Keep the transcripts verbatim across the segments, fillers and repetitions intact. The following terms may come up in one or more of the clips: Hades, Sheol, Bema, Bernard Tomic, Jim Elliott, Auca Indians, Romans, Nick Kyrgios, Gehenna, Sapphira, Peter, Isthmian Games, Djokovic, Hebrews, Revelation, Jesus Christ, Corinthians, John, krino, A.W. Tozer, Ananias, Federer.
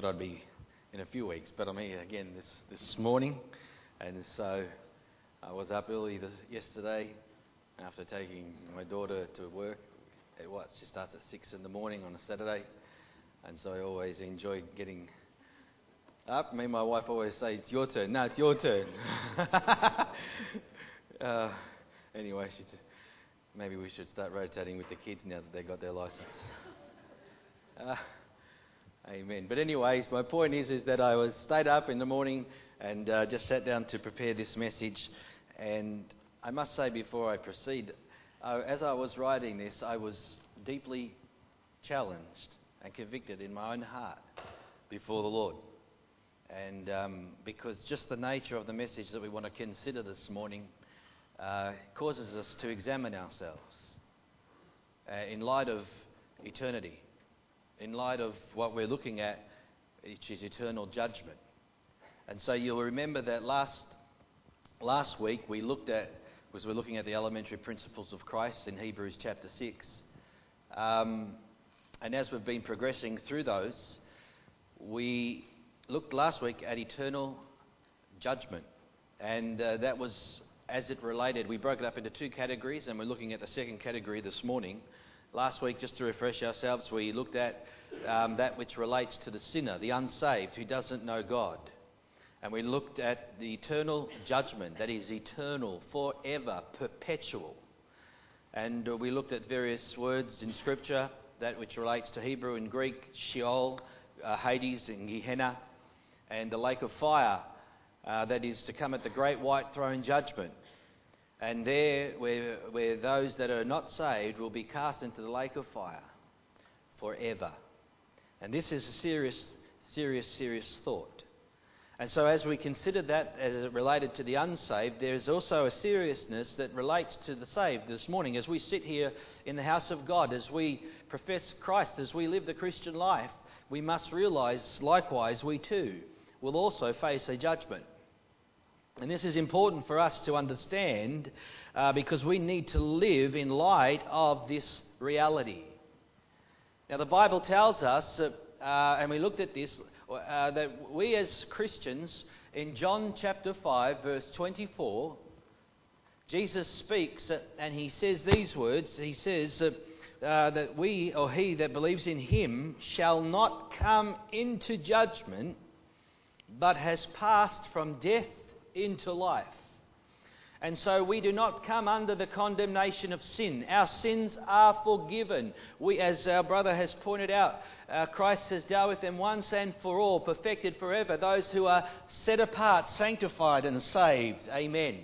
thought I'd be in a few weeks, but I'm here again this, this morning, and so I was up early this, yesterday after taking my daughter to work. It was, she starts at six in the morning on a Saturday, and so I always enjoy getting up. Me and my wife always say, it's your turn. No, it's your turn. uh, anyway, she t- maybe we should start rotating with the kids now that they got their license. Uh, Amen. But anyways, my point is is that I was stayed up in the morning and uh, just sat down to prepare this message. And I must say before I proceed, uh, as I was writing this, I was deeply challenged and convicted in my own heart before the Lord. And um, because just the nature of the message that we want to consider this morning uh, causes us to examine ourselves uh, in light of eternity. In light of what we're looking at, which is eternal judgment. And so you'll remember that last last week we looked at, was we're looking at the elementary principles of Christ in Hebrews chapter six. Um, and as we've been progressing through those, we looked last week at eternal judgment. And uh, that was, as it related, we broke it up into two categories, and we're looking at the second category this morning. Last week, just to refresh ourselves, we looked at um, that which relates to the sinner, the unsaved, who doesn't know God. And we looked at the eternal judgment that is eternal, forever, perpetual. And uh, we looked at various words in Scripture, that which relates to Hebrew and Greek, Sheol, uh, Hades and Gehenna, and the lake of fire uh, that is to come at the great white throne judgment. And there, where, where those that are not saved will be cast into the lake of fire forever. And this is a serious, serious, serious thought. And so as we consider that as it related to the unsaved, there is also a seriousness that relates to the saved this morning. As we sit here in the house of God, as we profess Christ, as we live the Christian life, we must realize, likewise, we too will also face a judgment. And this is important for us to understand uh, because we need to live in light of this reality. Now, the Bible tells us, uh, uh, and we looked at this, uh, that we as Christians, in John chapter five, verse twenty-four, Jesus speaks uh, and he says these words. He says uh, uh, that we, or he that believes in him, shall not come into judgment, but has passed from death into life. And so we do not come under the condemnation of sin. Our sins are forgiven. We, as our brother has pointed out, uh, Christ has dealt with them once and for all, perfected forever, those who are set apart, sanctified and saved. Amen.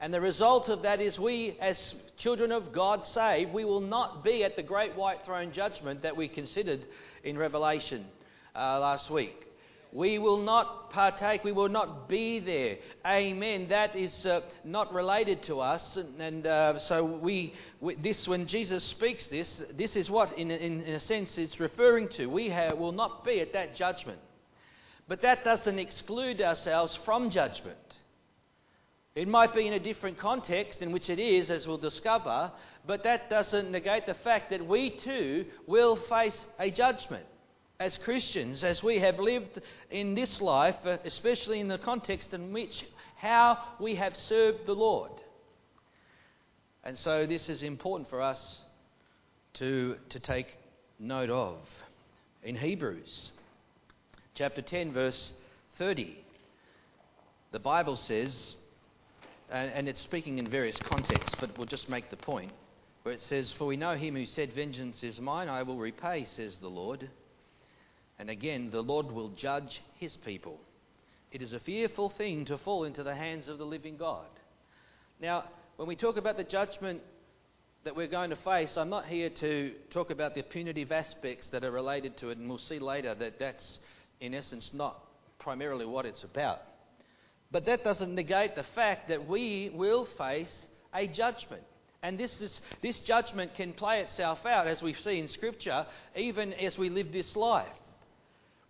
And the result of that is we, as children of God saved, we will not be at the great white throne judgment that we considered in Revelation uh, last week. We will not partake, we will not be there. Amen. That is uh, not related to us. And, and uh, so we, we, this, when Jesus speaks this, this is what, in, in, in a sense, it's referring to. We ha- will not be at that judgment. But that doesn't exclude ourselves from judgment. It might be in a different context in which it is, as we'll discover, but that doesn't negate the fact that we too will face a judgment. As Christians, as we have lived in this life, especially in the context in which how we have served the Lord. And so this is important for us to, to take note of. In Hebrews chapter ten, verse thirty, the Bible says, and, and it's speaking in various contexts, but we'll just make the point, where it says, "For we know him who said, vengeance is mine, I will repay, says the Lord. And again, the Lord will judge his people. It is a fearful thing to fall into the hands of the living God." Now, when we talk about the judgment that we're going to face, I'm not here to talk about the punitive aspects that are related to it, and we'll see later that that's, in essence, not primarily what it's about. But that doesn't negate the fact that we will face a judgment. And this is this judgment can play itself out, as we see in Scripture, even as we live this life,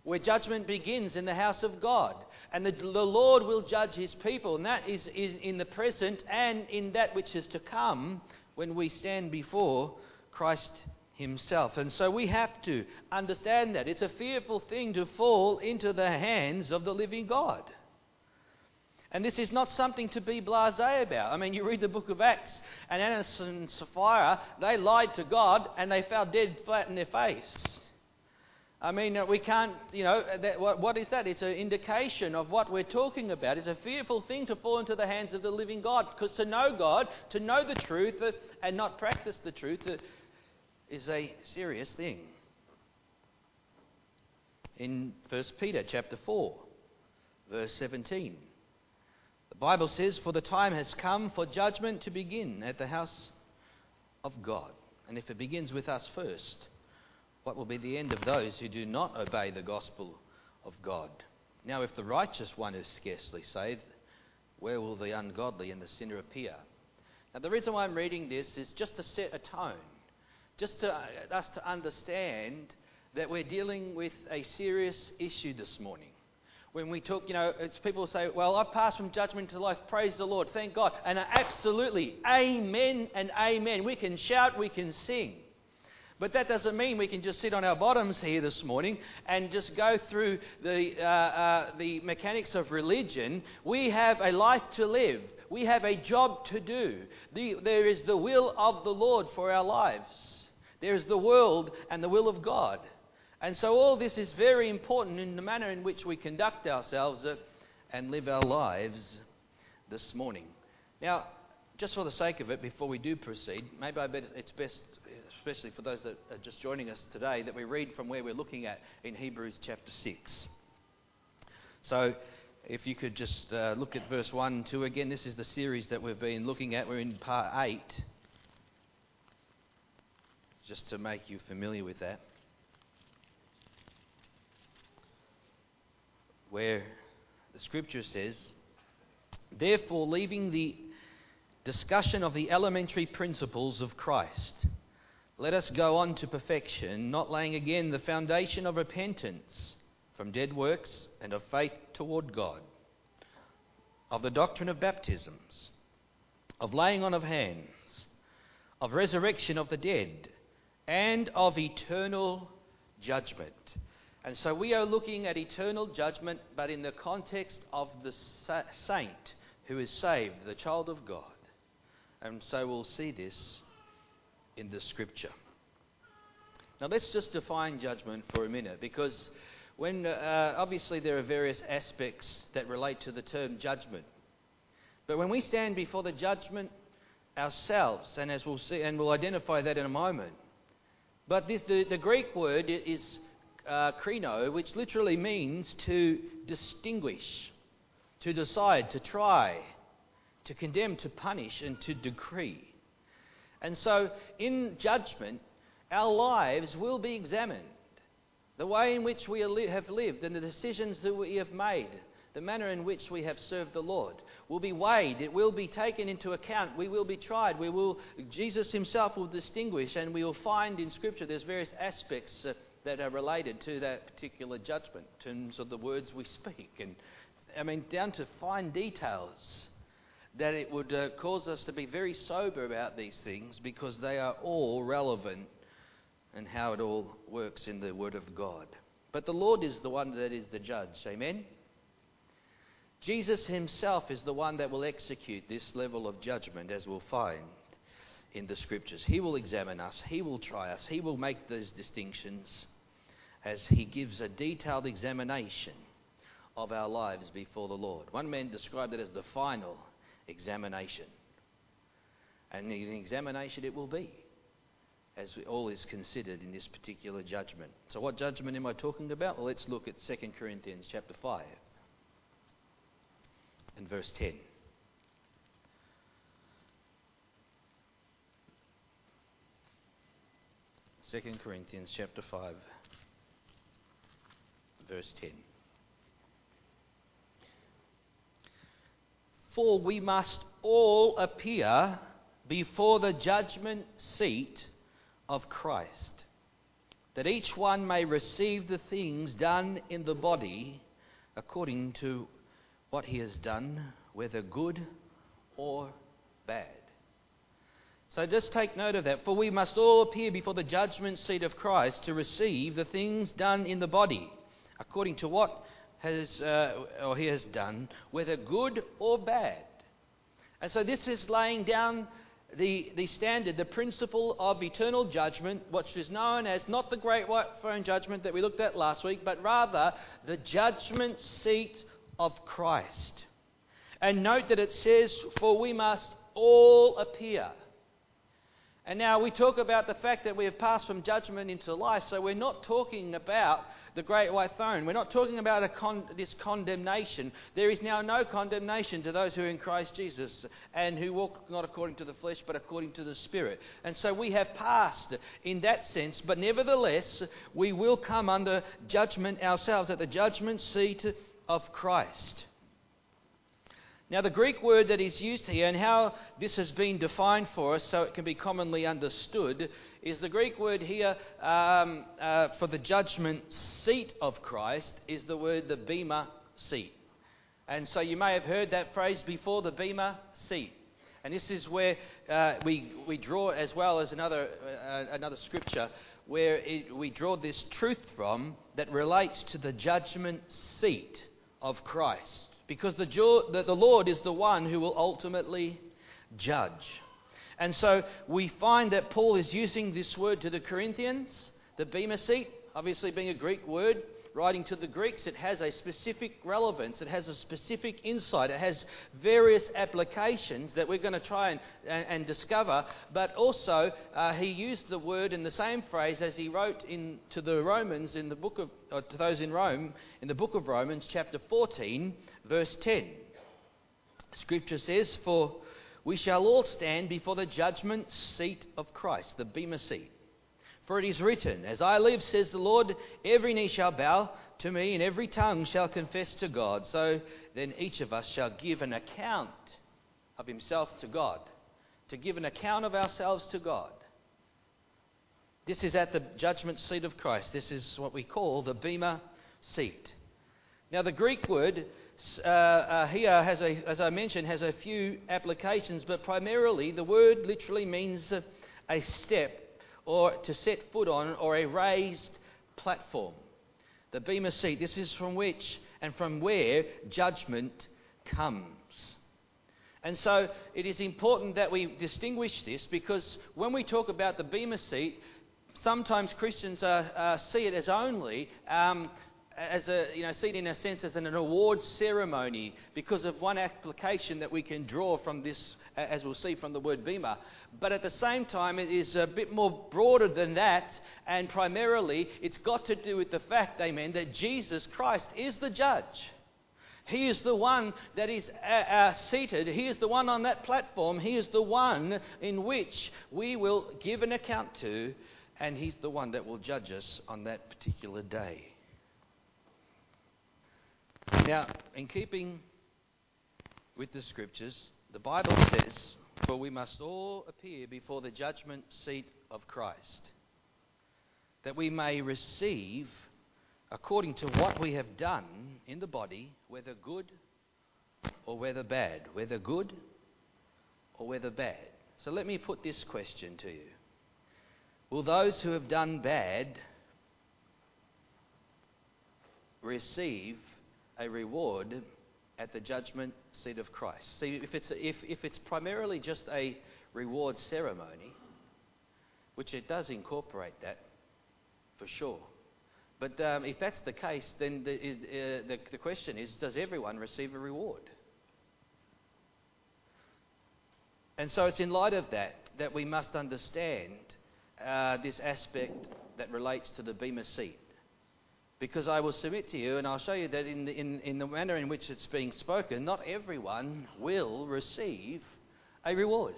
where judgment begins in the house of God. And the, the Lord will judge his people, and that is, is in the present and in that which is to come when we stand before Christ himself. And so we have to understand that. It's a fearful thing to fall into the hands of the living God. And this is not something to be blasé about. I mean, you read the book of Acts, and Ananias and Sapphira, they lied to God and they fell dead flat in their face. I mean, we can't, you know, that, what, what is that? It's an indication of what we're talking about. It's a fearful thing to fall into the hands of the living God, because to know God, to know the truth and not practice the truth is a serious thing. In First Peter chapter four, verse seventeen, the Bible says, "For the time has come for judgment to begin at the house of God. And if it begins with us first, what will be the end of those who do not obey the gospel of God? Now, if the righteous one is scarcely saved, where will the ungodly and the sinner appear?" Now, the reason why I'm reading this is just to set a tone, just to uh, us to understand that we're dealing with a serious issue this morning. When we talk, you know, it's people say, "Well, I've passed from judgment to life. Praise the Lord. Thank God." And absolutely, amen and amen. We can shout, we can sing. But that doesn't mean we can just sit on our bottoms here this morning and just go through the uh, uh, the mechanics of religion. We have a life to live. We have a job to do. The, there is the will of the Lord for our lives. There is the world and the will of God. And so all this is very important in the manner in which we conduct ourselves and live our lives this morning. Now, just for the sake of it, before we do proceed, maybe I bet it's best, especially for those that are just joining us today, that we read from where we're looking at in Hebrews chapter six. So if you could just uh, look at verse one and two again. This is the series that we've been looking at. We're in part eight, just to make you familiar with that, where the scripture says, "Therefore, leaving the discussion of the elementary principles of Christ, let us go on to perfection, not laying again the foundation of repentance from dead works and of faith toward God, of the doctrine of baptisms, of laying on of hands, of resurrection of the dead, and of eternal judgment." And so we are looking at eternal judgment, but in the context of the saint who is saved, the child of God. And so we'll see this in the scripture. Now let's just define judgment for a minute, because when uh, obviously there are various aspects that relate to the term judgment. But when we stand before the judgment ourselves, and as we'll see, and we'll identify that in a moment. But this, the, the Greek word is uh, krino, which literally means to distinguish, to decide, to try, to condemn, to punish, and to decree. And so in judgment, our lives will be examined. The way in which we have lived and the decisions that we have made, the manner in which we have served the Lord, will be weighed. It will be taken into account. We will be tried. We will. Jesus himself will distinguish, and we will find in Scripture there's various aspects uh, that are related to that particular judgment in terms of the words we speak. And I mean, down to fine details, that it would uh, cause us to be very sober about these things, because they are all relevant and how it all works in the Word of God. But the Lord is the one that is the judge. Amen? Jesus himself is the one that will execute this level of judgment, as we'll find in the Scriptures. He will examine us. He will try us. He will make those distinctions as he gives a detailed examination of our lives before the Lord. One man described it as the final examination. And an examination it will be, as all is considered in this particular judgment. So what judgment am I talking about? Well, let's look at Second Corinthians chapter five and verse ten. Second Corinthians chapter five, verse ten. "For we must all appear before the judgment seat of Christ, that each one may receive the things done in the body according to what he has done, whether good or bad." So just take note of that. For we must all appear before the judgment seat of Christ to receive the things done in the body, according to what has uh, or he has done, whether good or bad. And so this is laying down the the standard, the principle of eternal judgment, which is known as not the great white throne judgment that we looked at last week, but rather the judgment seat of Christ. And note that it says, for we must all appear. And now we talk about the fact that we have passed from judgment into life, so we're not talking about the great white throne. We're not talking about a con- this condemnation. There is now no condemnation to those who are in Christ Jesus and who walk not according to the flesh but according to the Spirit. And so we have passed in that sense, but nevertheless we will come under judgment ourselves at the judgment seat of Christ. Now, the Greek word that is used here and how this has been defined for us so it can be commonly understood is the Greek word here um, uh, for the judgment seat of Christ is the word the Bema seat. And so you may have heard that phrase before, the Bema seat. And this is where uh, we we draw, as well as another uh, another scripture, where it, we draw this truth from that relates to the judgment seat of Christ. Because the, the Lord is the one who will ultimately judge. And so we find that Paul is using this word to the Corinthians, the Bema seat, obviously being a Greek word, writing to the Greeks, it has a specific relevance, it has a specific insight, it has various applications that we're going to try and, and, and discover, but also uh, he used the word in the same phrase as he wrote in to the Romans in the book of, or to those in Rome, in the book of Romans, chapter fourteen, verse ten. Scripture says, for we shall all stand before the judgment seat of Christ, the Bema seat. For it is written, as I live, says the Lord, every knee shall bow to me and every tongue shall confess to God. So then each of us shall give an account of himself to God, to give an account of ourselves to God. This is at the judgment seat of Christ. This is what we call the Bema seat. Now the Greek word uh, uh, here, has a, as I mentioned, has a few applications, but primarily the word literally means a, a step, or to set foot on, or a raised platform. The Bema seat, this is from which and from where judgment comes. And so it is important that we distinguish this, because when we talk about the Bema seat, sometimes Christians uh, uh, see it as only... Um, as a, you know, see it in a sense as an award ceremony because of one application that we can draw from this, as we'll see from the word Bema. But at the same time, it is a bit more broader than that, and primarily it's got to do with the fact, amen, that Jesus Christ is the judge. He is the one that is uh, uh, seated. He is the one on that platform. He is the one in which we will give an account to, and he's the one that will judge us on that particular day. Now, in keeping with the Scriptures, the Bible says, for we must all appear before the judgment seat of Christ, that we may receive according to what we have done in the body, whether good or whether bad. Whether good or whether bad. So let me put this question to you. Will those who have done bad receive a reward at the judgment seat of Christ? See, if it's if, if it's primarily just a reward ceremony, which it does incorporate that, for sure. But um, if that's the case, then the, uh, the the question is, does everyone receive a reward? And so it's in light of that that we must understand uh, this aspect that relates to the Bema seat. Because I will submit to you, and I'll show you that in the, in, in the manner in which it's being spoken, not everyone will receive a reward.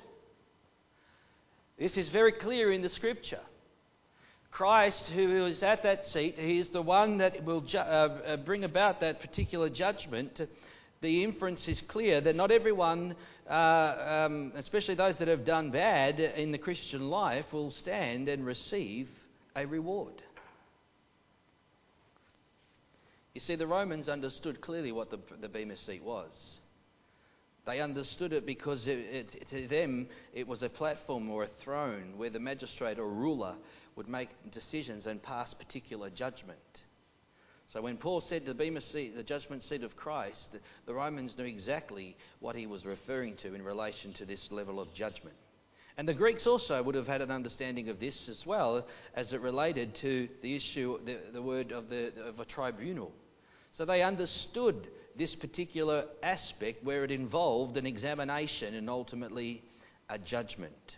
This is very clear in the Scripture. Christ, who is at that seat, he is the one that will ju- uh, bring about that particular judgment. The inference is clear that not everyone, uh, um, especially those that have done bad in the Christian life, will stand and receive a reward. You see, the Romans understood clearly what the, the Bema seat was. They understood it because it, it, to them it was a platform or a throne where the magistrate or ruler would make decisions and pass particular judgment. So when Paul said the Bema seat, the judgment seat of Christ, the, the Romans knew exactly what he was referring to in relation to this level of judgment. And the Greeks also would have had an understanding of this as well, as it related to the issue, the, the word of, the, of a tribunal. So they understood this particular aspect where it involved an examination and ultimately a judgment.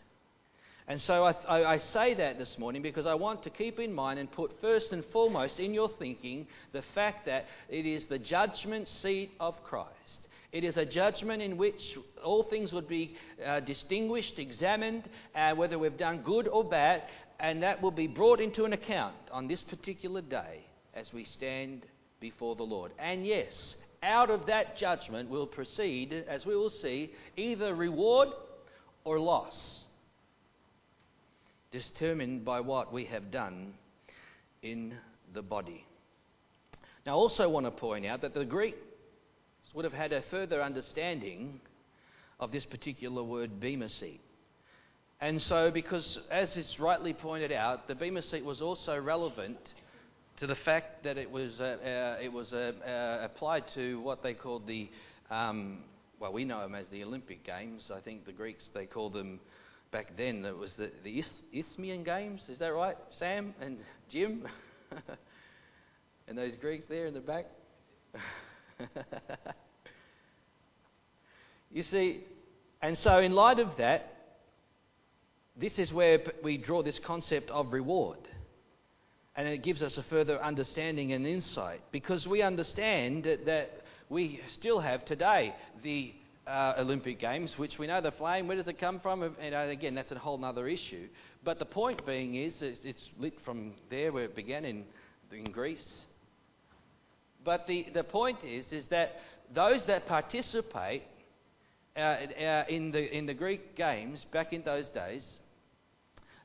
And so I, th- I say that this morning because I want to keep in mind and put first and foremost in your thinking the fact that it is the judgment seat of Christ. It is a judgment in which all things would be uh, distinguished, examined, uh, whether we've done good or bad, and that will be brought into an account on this particular day as we stand before the Lord. And yes, out of that judgment will proceed, as we will see, either reward or loss, determined by what we have done in the body. Now, I also want to point out that the Greeks would have had a further understanding of this particular word, Bema seat. And so, because as it's rightly pointed out, the Bema seat was also relevant to the fact that it was uh, uh, it was uh, uh, applied to what they called the, um, well, we know them as the Olympic Games. I think the Greeks, they called them back then, it was the, the Isthmian Games. Is that right, Sam and Jim? And those Greeks there in the back? You see, and so in light of that, this is where we draw this concept of reward. And it gives us a further understanding and insight, because we understand that, that we still have today the uh, Olympic Games, which we know the flame, where does it come from? And again, that's a whole other issue. But the point being is, it's, it's lit from there where it began in, in Greece. But the, the point is, is that those that participate uh, uh, in the in the Greek Games back in those days,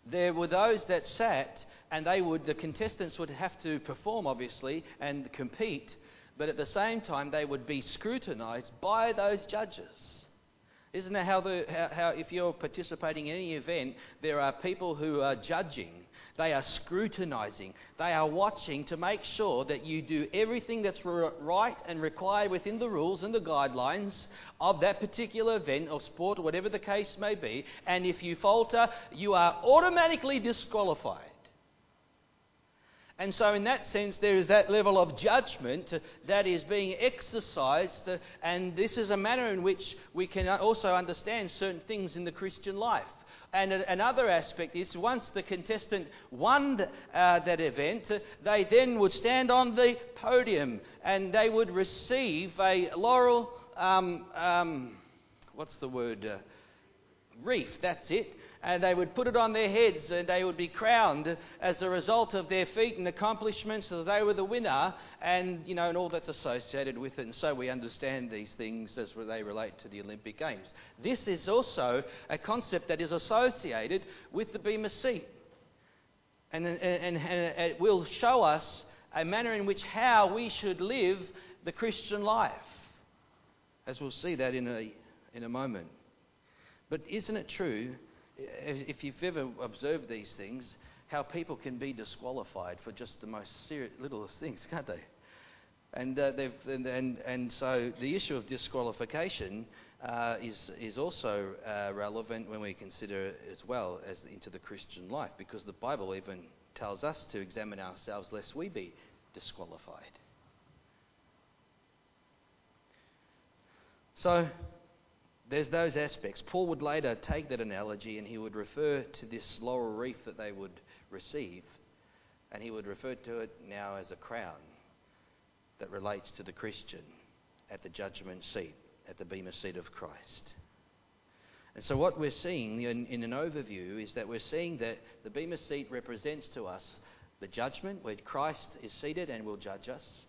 there were those that sat, and they would, the contestants would have to perform, obviously, and compete, but at the same time they would be scrutinized by those judges. Isn't that how the how, how if you're participating in any event, there are people who are judging, they are scrutinizing, they are watching to make sure that you do everything that's right and required within the rules and the guidelines of that particular event or sport or whatever the case may be, and if you falter, you are automatically disqualified. And so in that sense, there is that level of judgment that is being exercised, and this is a manner in which we can also understand certain things in the Christian life. And another aspect is, once the contestant won uh, that event, they then would stand on the podium and they would receive a laurel, um, um, what's the word, uh, wreath, that's it. And they would put it on their heads, and they would be crowned as a result of their feat and accomplishments, so that they were the winner, and you know, and all that's associated with it. And so we understand these things as they relate to the Olympic Games. This is also a concept that is associated with the Bema seat, and, and, and, and it will show us a manner in which how we should live the Christian life, as we'll see that in a in a moment. But isn't it true? If you've ever observed these things, how people can be disqualified for just the most serious, littlest things, can't they? And uh, they've and, and and so the issue of disqualification uh, is is also uh, relevant when we consider it as well as into the Christian life, because the Bible even tells us to examine ourselves lest we be disqualified. So there's those aspects. Paul would later take that analogy and he would refer to this laurel wreath that they would receive, and he would refer to it now as a crown that relates to the Christian at the judgment seat, at the Bema seat of Christ. And so what we're seeing in, in an overview is that we're seeing that the Bema seat represents to us the judgment where Christ is seated and will judge us,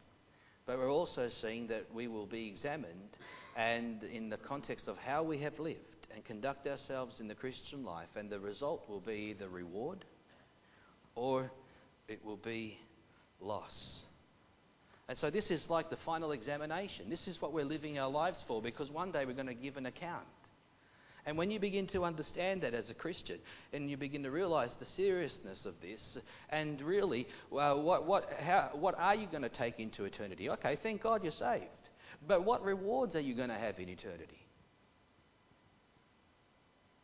but we're also seeing that we will be examined, and in the context of how we have lived and conduct ourselves in the Christian life, and the result will be either reward or it will be loss. And so this is like the final examination. This is what we're living our lives for, because one day we're going to give an account. And when you begin to understand that as a Christian, and you begin to realise the seriousness of this, and really, uh, what, what, how, what are you going to take into eternity? Okay, thank God you're saved. But what rewards are you going to have in eternity?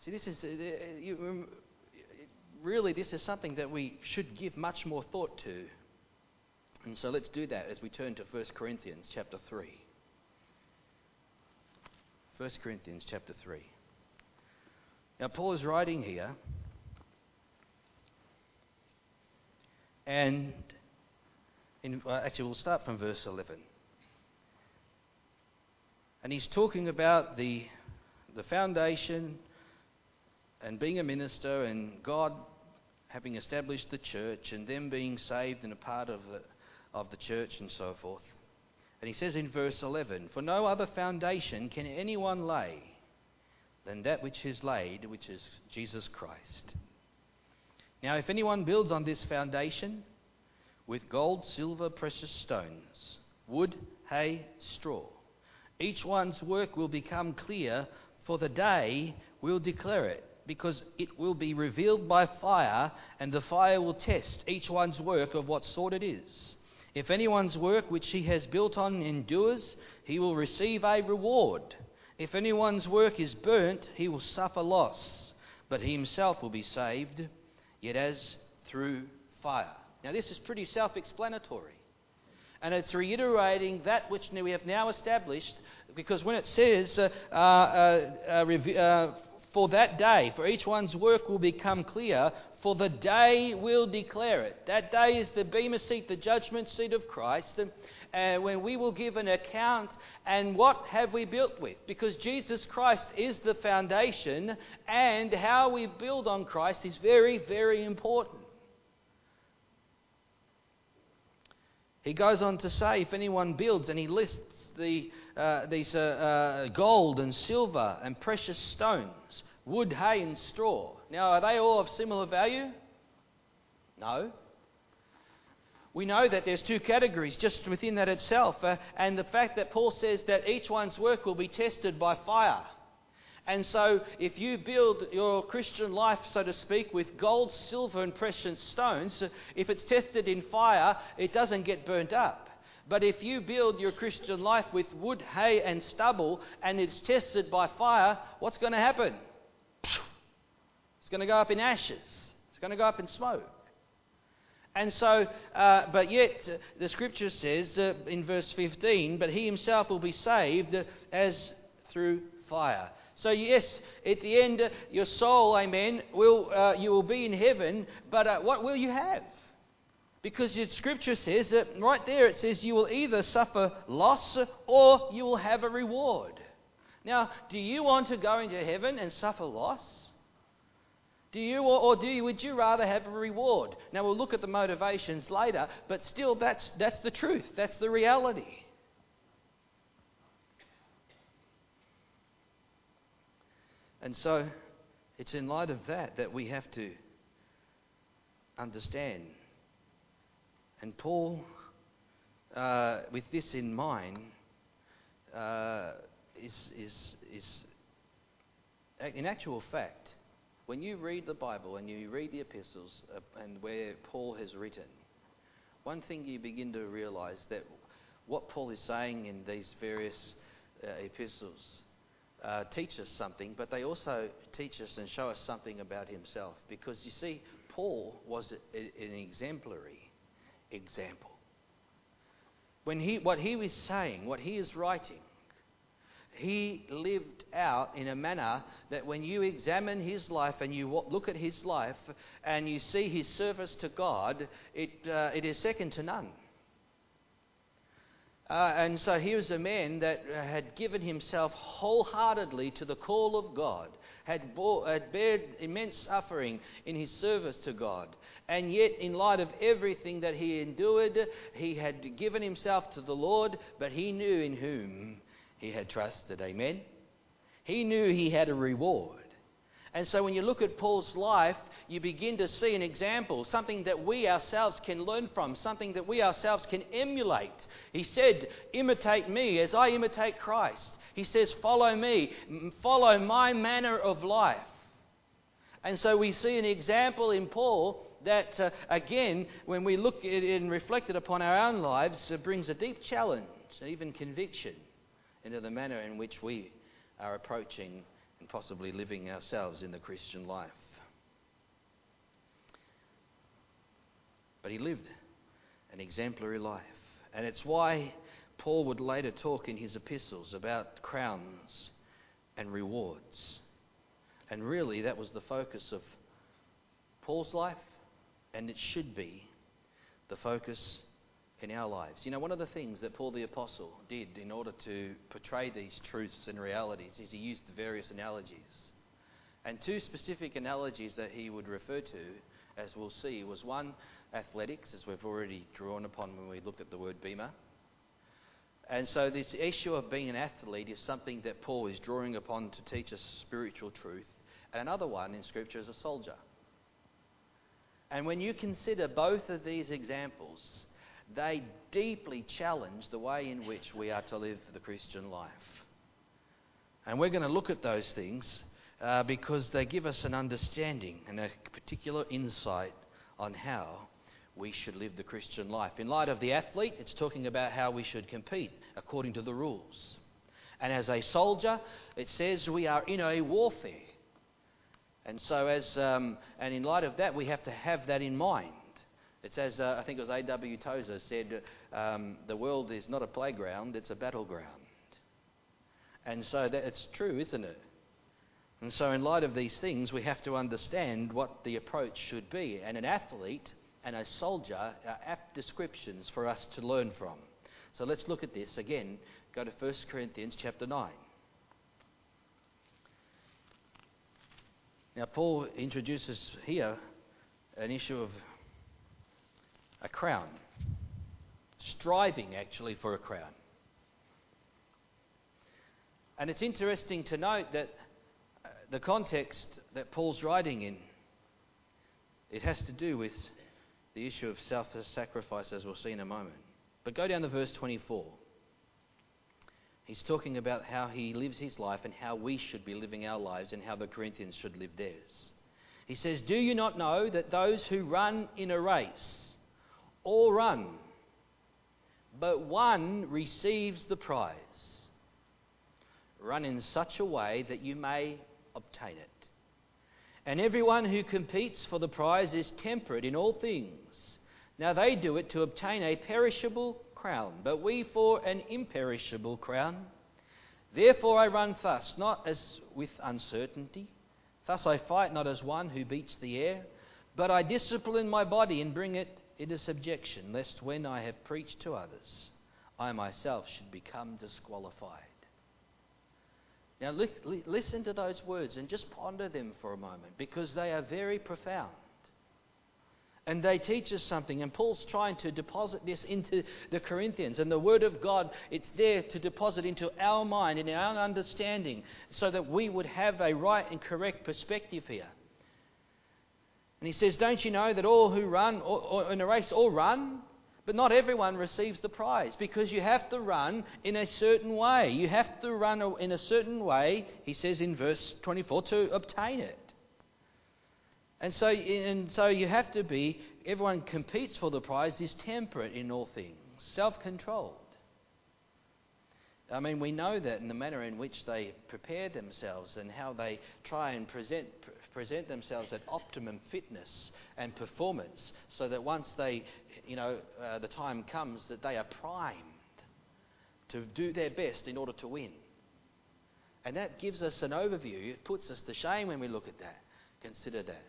See, this is... Uh, you, really, this is something that we should give much more thought to. And so let's do that as we turn to First Corinthians chapter three. First Corinthians chapter three. Now, Paul is writing here, and in, uh, actually we'll start from verse eleven. And he's talking about the, the foundation and being a minister and God having established the church and them being saved and a part of the, of the church and so forth. And he says in verse eleven, "For no other foundation can anyone lay than that which is laid, which is Jesus Christ. Now, if anyone builds on this foundation with gold, silver, precious stones, wood, hay, straw, each one's work will become clear, for the day will declare it, because it will be revealed by fire, and the fire will test each one's work of what sort it is. If anyone's work which he has built on endures, he will receive a reward. If anyone's work is burnt, he will suffer loss, but he himself will be saved, yet as through fire." Now, this is pretty self-explanatory. And it's reiterating that which we have now established, because when it says, uh, uh, uh, uh, uh, "For that day, for each one's work will become clear, for the day will declare it." That day is the Bema seat, the judgment seat of Christ, and, and when we will give an account, and what have we built with? Because Jesus Christ is the foundation, and how we build on Christ is very, very important. He goes on to say, if anyone builds, and he lists the uh, these uh, uh, gold and silver and precious stones, wood, hay and straw. Now, are they all of similar value? No. We know that there's two categories just within that itself, uh, and the fact that Paul says that each one's work will be tested by fire. And so if you build your Christian life, so to speak, with gold, silver and precious stones, if it's tested in fire, it doesn't get burnt up. But if you build your Christian life with wood, hay and stubble, and it's tested by fire, what's going to happen? It's going to go up in ashes. It's going to go up in smoke. And so, uh, but yet, uh, the Scripture says uh, in verse fifteen, "But he himself will be saved uh, as through fire." So yes, at the end, your soul, amen, will uh, you will be in heaven, but uh, what will you have? Because your Scripture says that right there, it says you will either suffer loss or you will have a reward. Now, do you want to go into heaven and suffer loss? Do you, or, or do you, would you rather have a reward? Now, we'll look at the motivations later, but still, that's that's the truth. That's the reality. And so it's in light of that that we have to understand. And Paul, uh, with this in mind, uh, is, is, is in actual fact, when you read the Bible and you read the epistles and where Paul has written, one thing you begin to realise that what Paul is saying in these various uh, epistles Uh, teach us something, but they also teach us and show us something about himself, because you see, Paul was a, a, an exemplary example. When he, what he was saying, what he is writing, he lived out in a manner that when you examine his life and you look at his life and you see his service to God, it uh, it is second to none. Uh, and so he was a man that had given himself wholeheartedly to the call of God, had, bore, had bared immense suffering in his service to God. And yet, in light of everything that he endured, he had given himself to the Lord, but he knew in whom he had trusted. Amen? He knew he had a reward. And so when you look at Paul's life, you begin to see an example, something that we ourselves can learn from, something that we ourselves can emulate. He said, imitate me as I imitate Christ. He says, follow me, follow my manner of life. And so we see an example in Paul that, uh, again, when we look at it and reflect it upon our own lives, it brings a deep challenge and even conviction into the manner in which we are approaching and possibly living ourselves in the Christian life. But he lived an exemplary life. And it's why Paul would later talk in his epistles about crowns and rewards. And really, that was the focus of Paul's life, and it should be the focus in our lives. You know, one of the things that Paul the Apostle did in order to portray these truths and realities is he used various analogies. And two specific analogies that he would refer to, as we'll see, was one, athletics, as we've already drawn upon when we looked at the word Bema. And so this issue of being an athlete is something that Paul is drawing upon to teach us spiritual truth. And another one in Scripture is a soldier. And when you consider both of these examples, they deeply challenge the way in which we are to live the Christian life. And we're going to look at those things uh, because they give us an understanding and a particular insight on how we should live the Christian life. In light of the athlete, it's talking about how we should compete according to the rules. And as a soldier, it says we are in a warfare. And so as um, and in light of that, we have to have that in mind. It's as uh, I think it was A W Tozer said, um, the world is not a playground, it's a battleground. And so that, it's true, isn't it? And so in light of these things, we have to understand what the approach should be. And an athlete and a soldier are apt descriptions for us to learn from. So let's look at this again. Go to First Corinthians chapter nine. Now Paul introduces here an issue of a crown. Striving, actually, for a crown. And it's interesting to note that the context that Paul's writing in, it has to do with the issue of self-sacrifice, as we'll see in a moment. But go down to verse twenty-four. He's talking about how he lives his life and how we should be living our lives and how the Corinthians should live theirs. He says, do you not know that those who run in a race all run, but one receives the prize? Run in such a way that you may obtain it. And everyone who competes for the prize is temperate in all things. Now they do it to obtain a perishable crown, but we for an imperishable crown. Therefore I run thus, not as with uncertainty. Thus I fight not as one who beats the air, but I discipline my body and bring it into subjection, lest when I have preached to others, I myself should become disqualified. Now listen to those words and just ponder them for a moment, because they are very profound. And they teach us something, and Paul's trying to deposit this into the Corinthians. And the Word of God, it's there to deposit into our mind and our understanding so that we would have a right and correct perspective here. And he says, don't you know that all who run or, or in a race all run? But not everyone receives the prize, because you have to run in a certain way. You have to run in a certain way, he says in verse twenty-four, to obtain it. And so, and so you have to be, everyone competes for the prize, is temperate in all things, self-controlled. I mean, we know that in the manner in which they prepare themselves and how they try and present present themselves at optimum fitness and performance, so that once they, you know, uh, the time comes that they are primed to do their best in order to win. And that gives us an overview. It puts us to shame when we look at that. Consider that.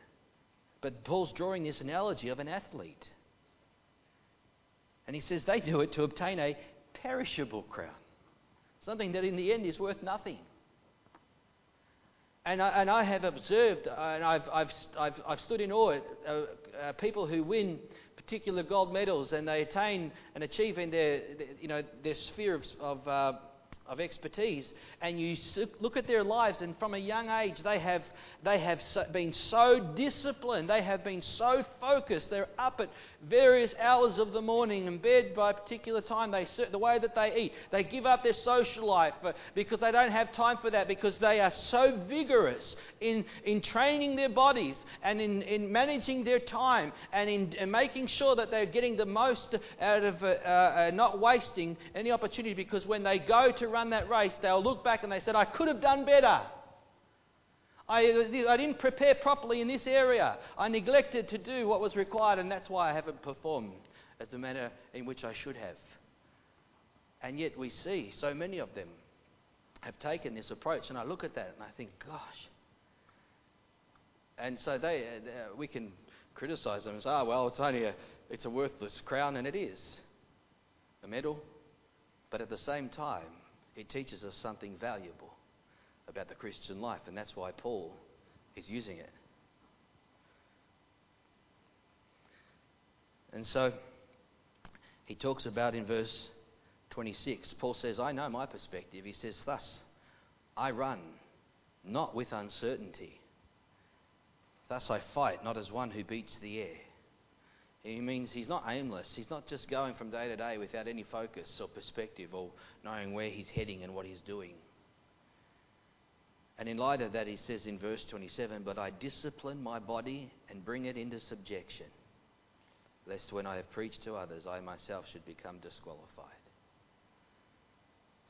But Paul's drawing this analogy of an athlete. And he says they do it to obtain a perishable crown. Something that in the end is worth nothing. And I, and I have observed, and I've I've I've, I've stood in awe at uh, uh, people who win particular gold medals, and they attain and achieve in their, their you know their sphere of of, uh, of expertise, and you look at their lives, and from a young age they have they have been so disciplined, they have been so focused, they're up at various hours of the morning, in bed by a particular time, they the way that they eat, they give up their social life because they don't have time for that, because they are so vigorous in, in training their bodies and in, in managing their time and in, in making sure that they're getting the most out of uh, uh, not wasting any opportunity, because when they go to run that race, they'll look back and they said, I could have done better. I, I didn't prepare properly in this area. I neglected to do what was required, and that's why I haven't performed as the manner in which I should have. And yet we see so many of them have taken this approach, and I look at that and I think, gosh. And so they, uh, we can criticize them and say, oh, well, it's only a, it's a worthless crown, and it is a medal. But at the same time, it teaches us something valuable about the Christian life, and that's why Paul is using it. And so he talks about in verse twenty-six, Paul says, I know my perspective. He says, thus I run, not with uncertainty. Thus I fight, not as one who beats the air. He means he's not aimless. He's not just going from day to day without any focus or perspective or knowing where he's heading and what he's doing. And in light of that, he says in verse twenty-seven, but I discipline my body and bring it into subjection, lest when I have preached to others, I myself should become disqualified.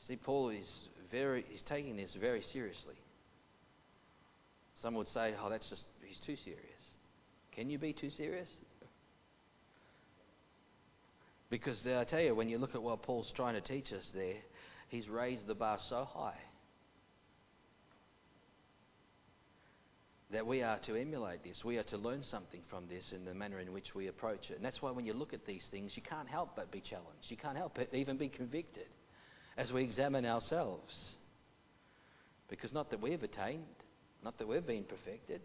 See, Paul is very, he's taking this very seriously. Some would say, oh, that's just, he's too serious. Can you be too serious? Because I tell you, when you look at what Paul's trying to teach us there, he's raised the bar so high that we are to emulate this. We are to learn something from this in the manner in which we approach it. And that's why when you look at these things, you can't help but be challenged. You can't help but even be convicted as we examine ourselves. Because not that we've attained, not that we've been perfected,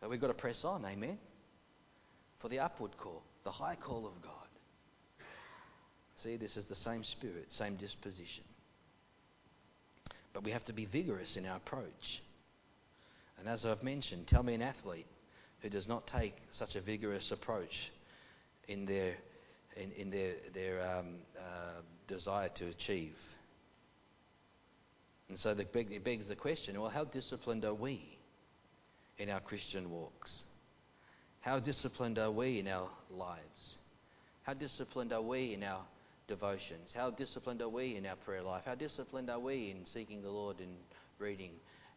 but we've got to press on, amen, for the upward call, the high call of God. See, this is the same spirit, same disposition. But we have to be vigorous in our approach. And as I've mentioned, tell me an athlete who does not take such a vigorous approach in their in, in their their um, uh, desire to achieve. And so the, it begs the question, well, how disciplined are we in our Christian walks? How disciplined are we in our lives? How disciplined are we in our devotions? How disciplined are we in our prayer life? How disciplined are we in seeking the Lord and reading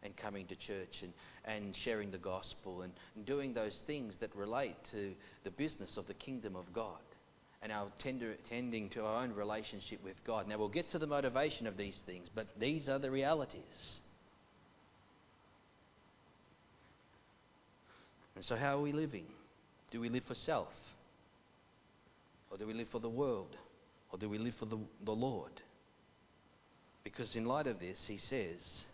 and coming to church and, and sharing the gospel and, and doing those things that relate to the business of the kingdom of God and our tender, tending to our own relationship with God? Now, we'll get to the motivation of these things, but these are the realities. And so how are we living? Do we live for self? Or do we live for the world? Or do we live for the, the Lord? Because in light of this, he says,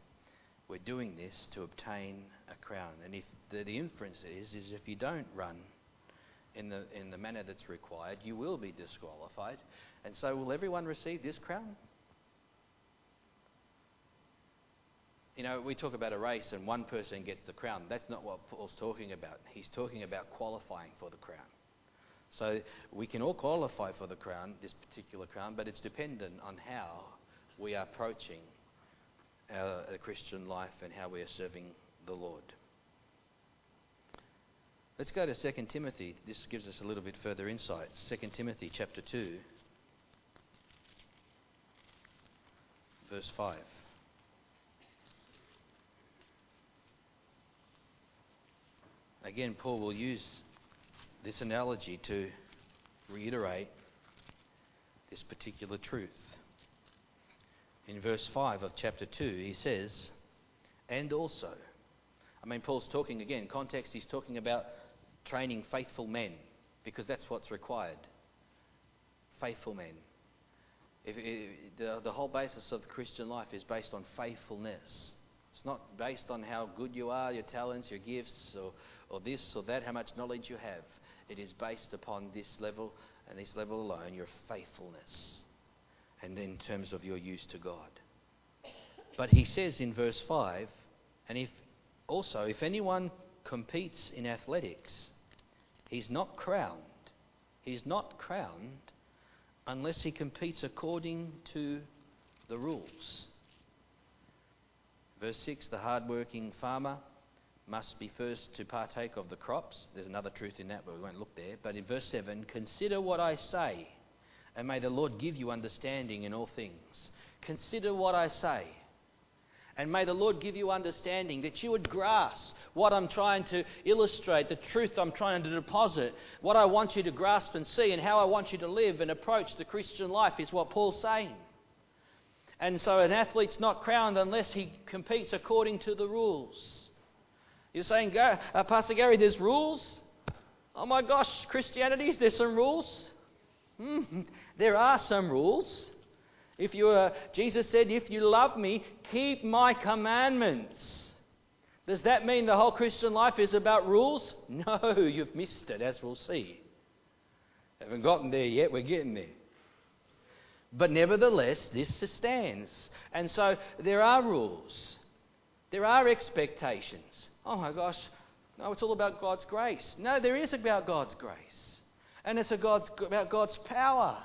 we're doing this to obtain a crown. And if the, the inference is, is if you don't run in the in the manner that's required, you will be disqualified. And so will everyone receive this crown? You know, we talk about a race and one person gets the crown. That's not what Paul's talking about. He's talking about qualifying for the crown. So we can all qualify for the crown, this particular crown, but it's dependent on how we are approaching our the Christian life and how we are serving the Lord. Let's go to Second Timothy. This gives us a little bit further insight. Second Timothy chapter two, verse five. Again, Paul will use this analogy to reiterate this particular truth. In verse five of chapter two, he says, and also, I mean, Paul's talking again, context, he's talking about training faithful men, because that's what's required. Faithful men. If, if, the, the whole basis of the Christian life is based on faithfulness. It's not based on how good you are, your talents, your gifts, or, or this or that, how much knowledge you have. It is based upon this level and this level alone, your faithfulness, and in terms of your use to God. But he says in verse five, and if also, if anyone competes in athletics, he's not crowned. He's not crowned unless he competes according to the rules. Verse six, the hard-working farmer must be first to partake of the crops. There's another truth in that, but we won't look there. But in verse seven, consider what I say, and may the Lord give you understanding in all things. Consider what I say, and may the Lord give you understanding, that you would grasp what I'm trying to illustrate, the truth I'm trying to deposit, what I want you to grasp and see, and how I want you to live and approach the Christian life is what Paul's saying. And so an athlete's not crowned unless he competes according to the rules. You're saying, uh, Pastor Gary, there's rules? Oh my gosh, Christianity, there's some rules? Mm, there are some rules. If you are, Jesus said, if you love me, keep my commandments. Does that mean the whole Christian life is about rules? No, you've missed it, as we'll see. Haven't gotten there yet, we're getting there. But nevertheless, this stands. And so there are rules. There are expectations. Oh my gosh, no, it's all about God's grace. No, there is about God's grace. And it's a God's, about God's power.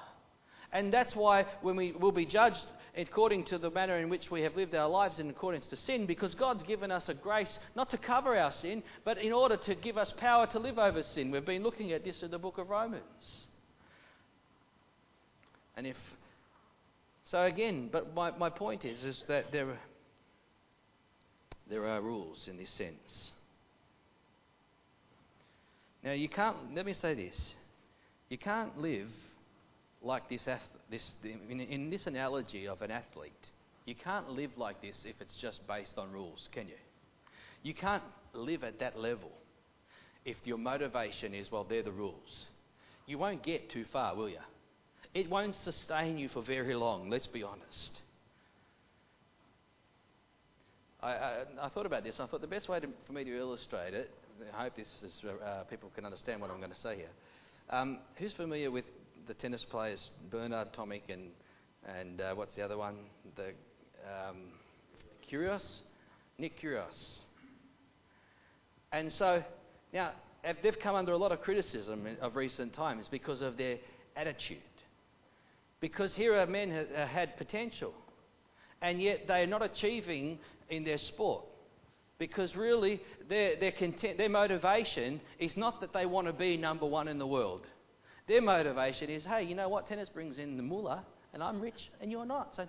And that's why when we will be judged according to the manner in which we have lived our lives in accordance to sin, because God's given us a grace not to cover our sin, but in order to give us power to live over sin. We've been looking at this in the book of Romans. And if... So again, but my, my point is is that there are, there are rules in this sense. Now you can't, let me say this, you can't live like this, this in, in this analogy of an athlete, you can't live like this if it's just based on rules, can you? You can't live at that level if your motivation is, well, they're the rules. You won't get too far, will you? It won't sustain you for very long, let's be honest. I, I, I thought about this, and I thought the best way to, for me to illustrate it, I hope this is, uh, people can understand what I'm going to say here. Um, who's familiar with the tennis players, Bernard Tomic and, and uh, what's the other one, the um, Kyrgios? Nick Kyrgios. And so, now, they've come under a lot of criticism in, of recent times because of their attitude. Because here are men who had potential, and yet they are not achieving in their sport. Because really, their their, content, their motivation is not that they want to be number one in the world. Their motivation is, hey, you know what? Tennis brings in the mullah, and I'm rich, and you're not. So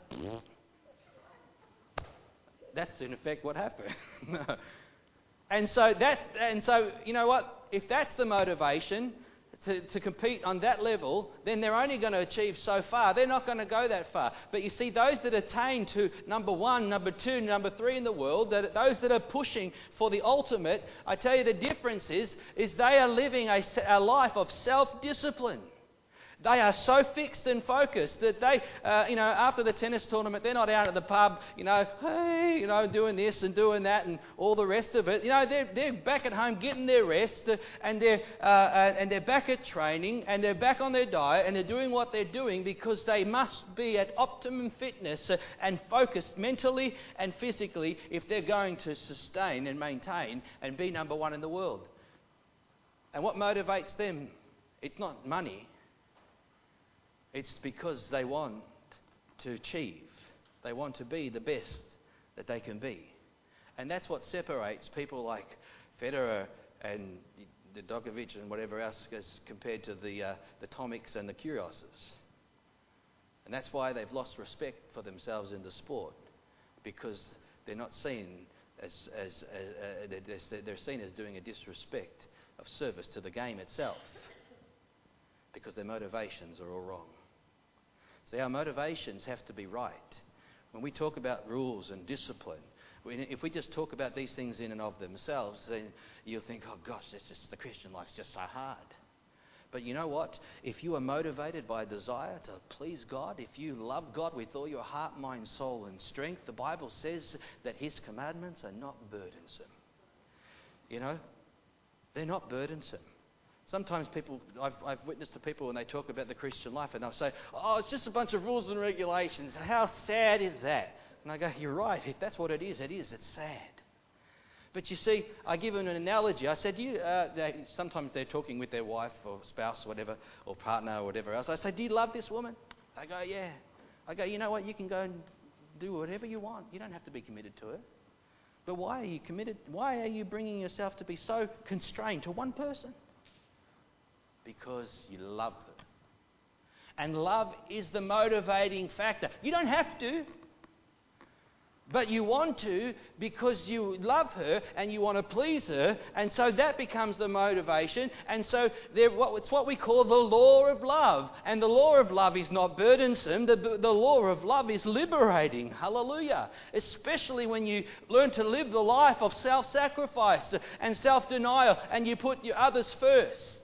that's in effect what happened. and so that, and so you know what? If that's the motivation. To, to compete on that level, then they're only going to achieve so far. They're not going to go that far. But you see, those that attain to number one, number two, number three in the world, that those that are pushing for the ultimate, I tell you the difference is, is they are living a, a life of self-discipline. They are so fixed and focused that they, uh, you know, after the tennis tournament, they're not out at the pub, you know, hey, you know, doing this and doing that and all the rest of it. You know, they're they're back at home getting their rest, and they're uh, and they're back at training, and they're back on their diet, and they're doing what they're doing because they must be at optimum fitness and focused mentally and physically if they're going to sustain and maintain and be number one in the world. And what motivates them? It's not money. It's because they want to achieve. They want to be the best that they can be. And that's what separates people like Federer and the Djokovic and whatever else as compared to the uh, the Tomics and the Kyrgioses. And that's why they've lost respect for themselves in the sport, because they're not seen as, as, as uh, they're seen as doing a disrespect of service to the game itself, because their motivations are all wrong. See, our motivations have to be right. When we talk about rules and discipline, if we just talk about these things in and of themselves, then you'll think, oh gosh, that's just, the Christian life's just so hard. But you know what? If you are motivated by a desire to please God, if you love God with all your heart, mind, soul and strength, the Bible says that His commandments are not burdensome. You know, they're not burdensome. Sometimes people, I've, I've witnessed to people when they talk about the Christian life, and they'll say, oh, it's just a bunch of rules and regulations. How sad is that? And I go, you're right. If that's what it is, it is. It's sad. But you see, I give them an analogy. I said, you, uh, they, sometimes they're talking with their wife or spouse or whatever, or partner or whatever else. I say, do you love this woman? They go, yeah. I go, you know what? You can go and do whatever you want. You don't have to be committed to her. But why are you committed? Why are you bringing yourself to be so constrained to one person? Because you love her. And love is the motivating factor. You don't have to. But you want to because you love her and you want to please her. And so that becomes the motivation. And so there, what, it's what we call the law of love. And the law of love is not burdensome. The, the law of love is liberating. Hallelujah. Especially when you learn to live the life of self-sacrifice and self-denial and you put your others first.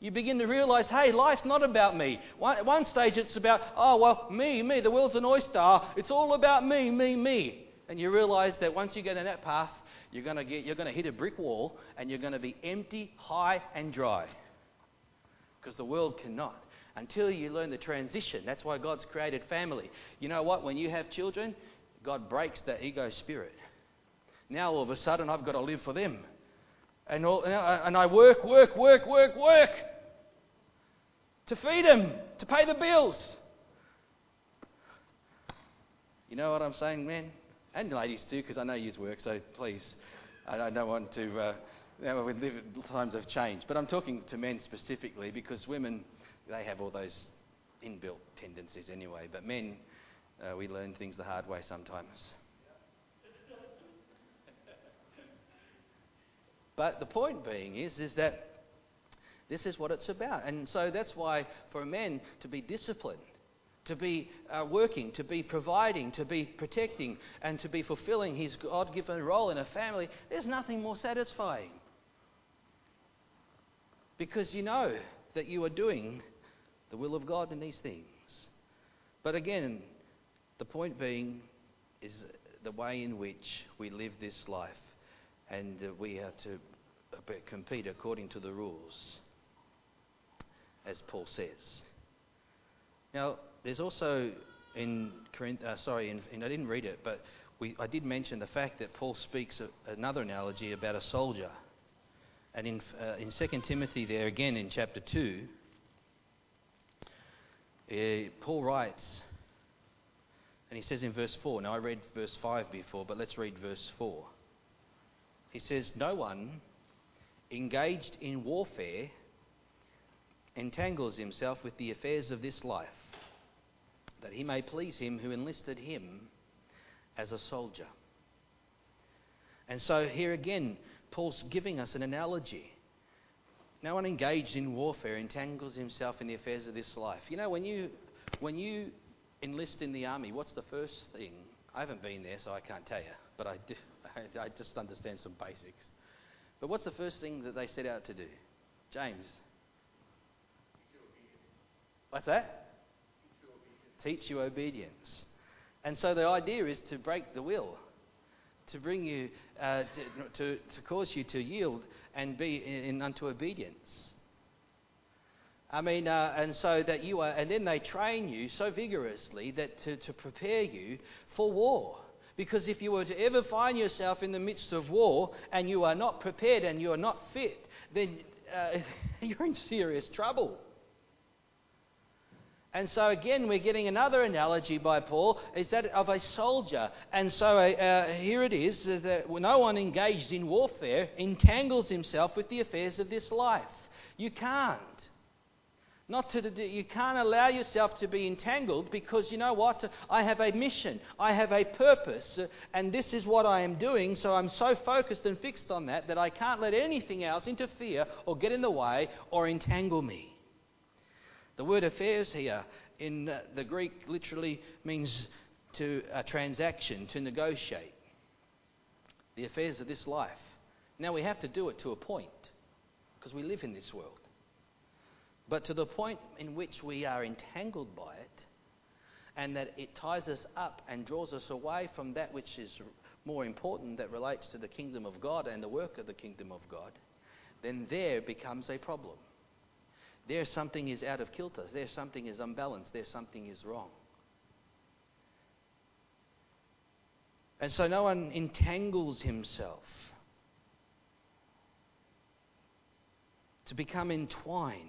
You begin to realise, hey, life's not about me. One, one stage it's about, oh, well, me, me, the world's an oyster. It's all about me, me, me. And you realise that once you go down that path, you're going to get, you're going to hit a brick wall and you're going to be empty, high and dry. Because the world cannot. Until you learn the transition. That's why God's created family. You know what? When you have children, God breaks that ego spirit. Now all of a sudden I've got to live for them. And, all, and I work, work, work, work, work to feed them, to pay the bills. You know what I'm saying, man? And ladies too, because I know you work, so please, I don't want to, uh, we live in times of change. But I'm talking to men specifically because women, they have all those inbuilt tendencies anyway. But men, uh, we learn things the hard way sometimes. But the point being is, is that this is what it's about. And so that's why for men to be disciplined, to be uh, working, to be providing, to be protecting, and to be fulfilling his God-given role in a family, there's nothing more satisfying. Because you know that you are doing the will of God in these things. But again, the point being is the way in which we live this life. And uh, we are to compete according to the rules, as Paul says. Now, there's also in Corinth, uh, sorry, in, in, I didn't read it, but we, I did mention the fact that Paul speaks of another analogy about a soldier. And in uh, in Second Timothy, there again in chapter two, uh, Paul writes, and he says in verse four. Now I read verse five before, but let's read verse four. He says, no one engaged in warfare entangles himself with the affairs of this life, that he may please him who enlisted him as a soldier. And so here again, Paul's giving us an analogy. No one engaged in warfare entangles himself in the affairs of this life. You know, when you when you enlist in the army, what's the first thing? I haven't been there, so I can't tell you, but I do. I just understand some basics. But what's the first thing that they set out to do? James. What's that? Teach you obedience. And so the idea is to break the will, to bring you, uh, to, to to cause you to yield and be in, in unto obedience. I mean, uh, and so that you are, and then they train you so vigorously that to, to prepare you for war. Because if you were to ever find yourself in the midst of war and you are not prepared and you are not fit, then uh, you're in serious trouble. And so again, we're getting another analogy by Paul, is that of a soldier. And so uh, here it is, uh, that no one engaged in warfare entangles himself with the affairs of this life. You can't. Not to the, you can't allow yourself to be entangled because you know what? I have a mission, I have a purpose, and this is what I am doing, so I'm so focused and fixed on that that I can't let anything else interfere or get in the way or entangle me. The word affairs here in the Greek literally means to a transaction, to negotiate. The affairs of this life. Now we have to do it to a point because we live in this world. But to the point in which we are entangled by it and that it ties us up and draws us away from that which is more important that relates to the kingdom of God and the work of the kingdom of God, then there becomes a problem. There something is out of kilter. There something is unbalanced. There something is wrong. And so no one entangles himself. To become entwined.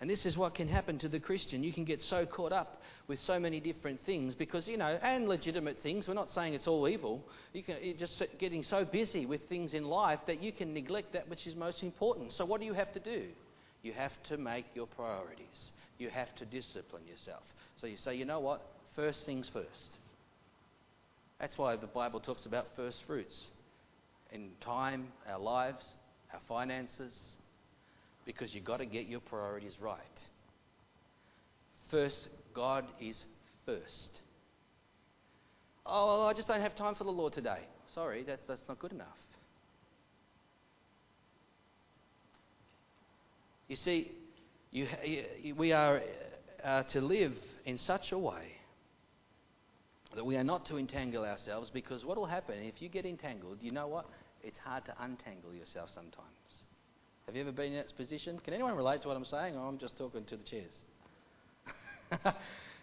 And this is what can happen to the Christian. You can get so caught up with so many different things because, you know, and legitimate things. We're not saying it's all evil. You can, you're just getting so busy with things in life that you can neglect that which is most important. So what do you have to do? You have to make your priorities. You have to discipline yourself. So you say, you know what? First things first. That's why the Bible talks about first fruits. In time, our lives, our finances, because you've got to get your priorities right. First, God is first. Oh, well, I just don't have time for the Lord today. Sorry, that, that's not good enough. You see, you, you, we are uh, to live in such a way that we are not to entangle ourselves, because what will happen if you get entangled, you know what? It's hard to untangle yourself sometimes. Have you ever been in that position? Can anyone relate to what I'm saying? Or I'm just talking to the chairs.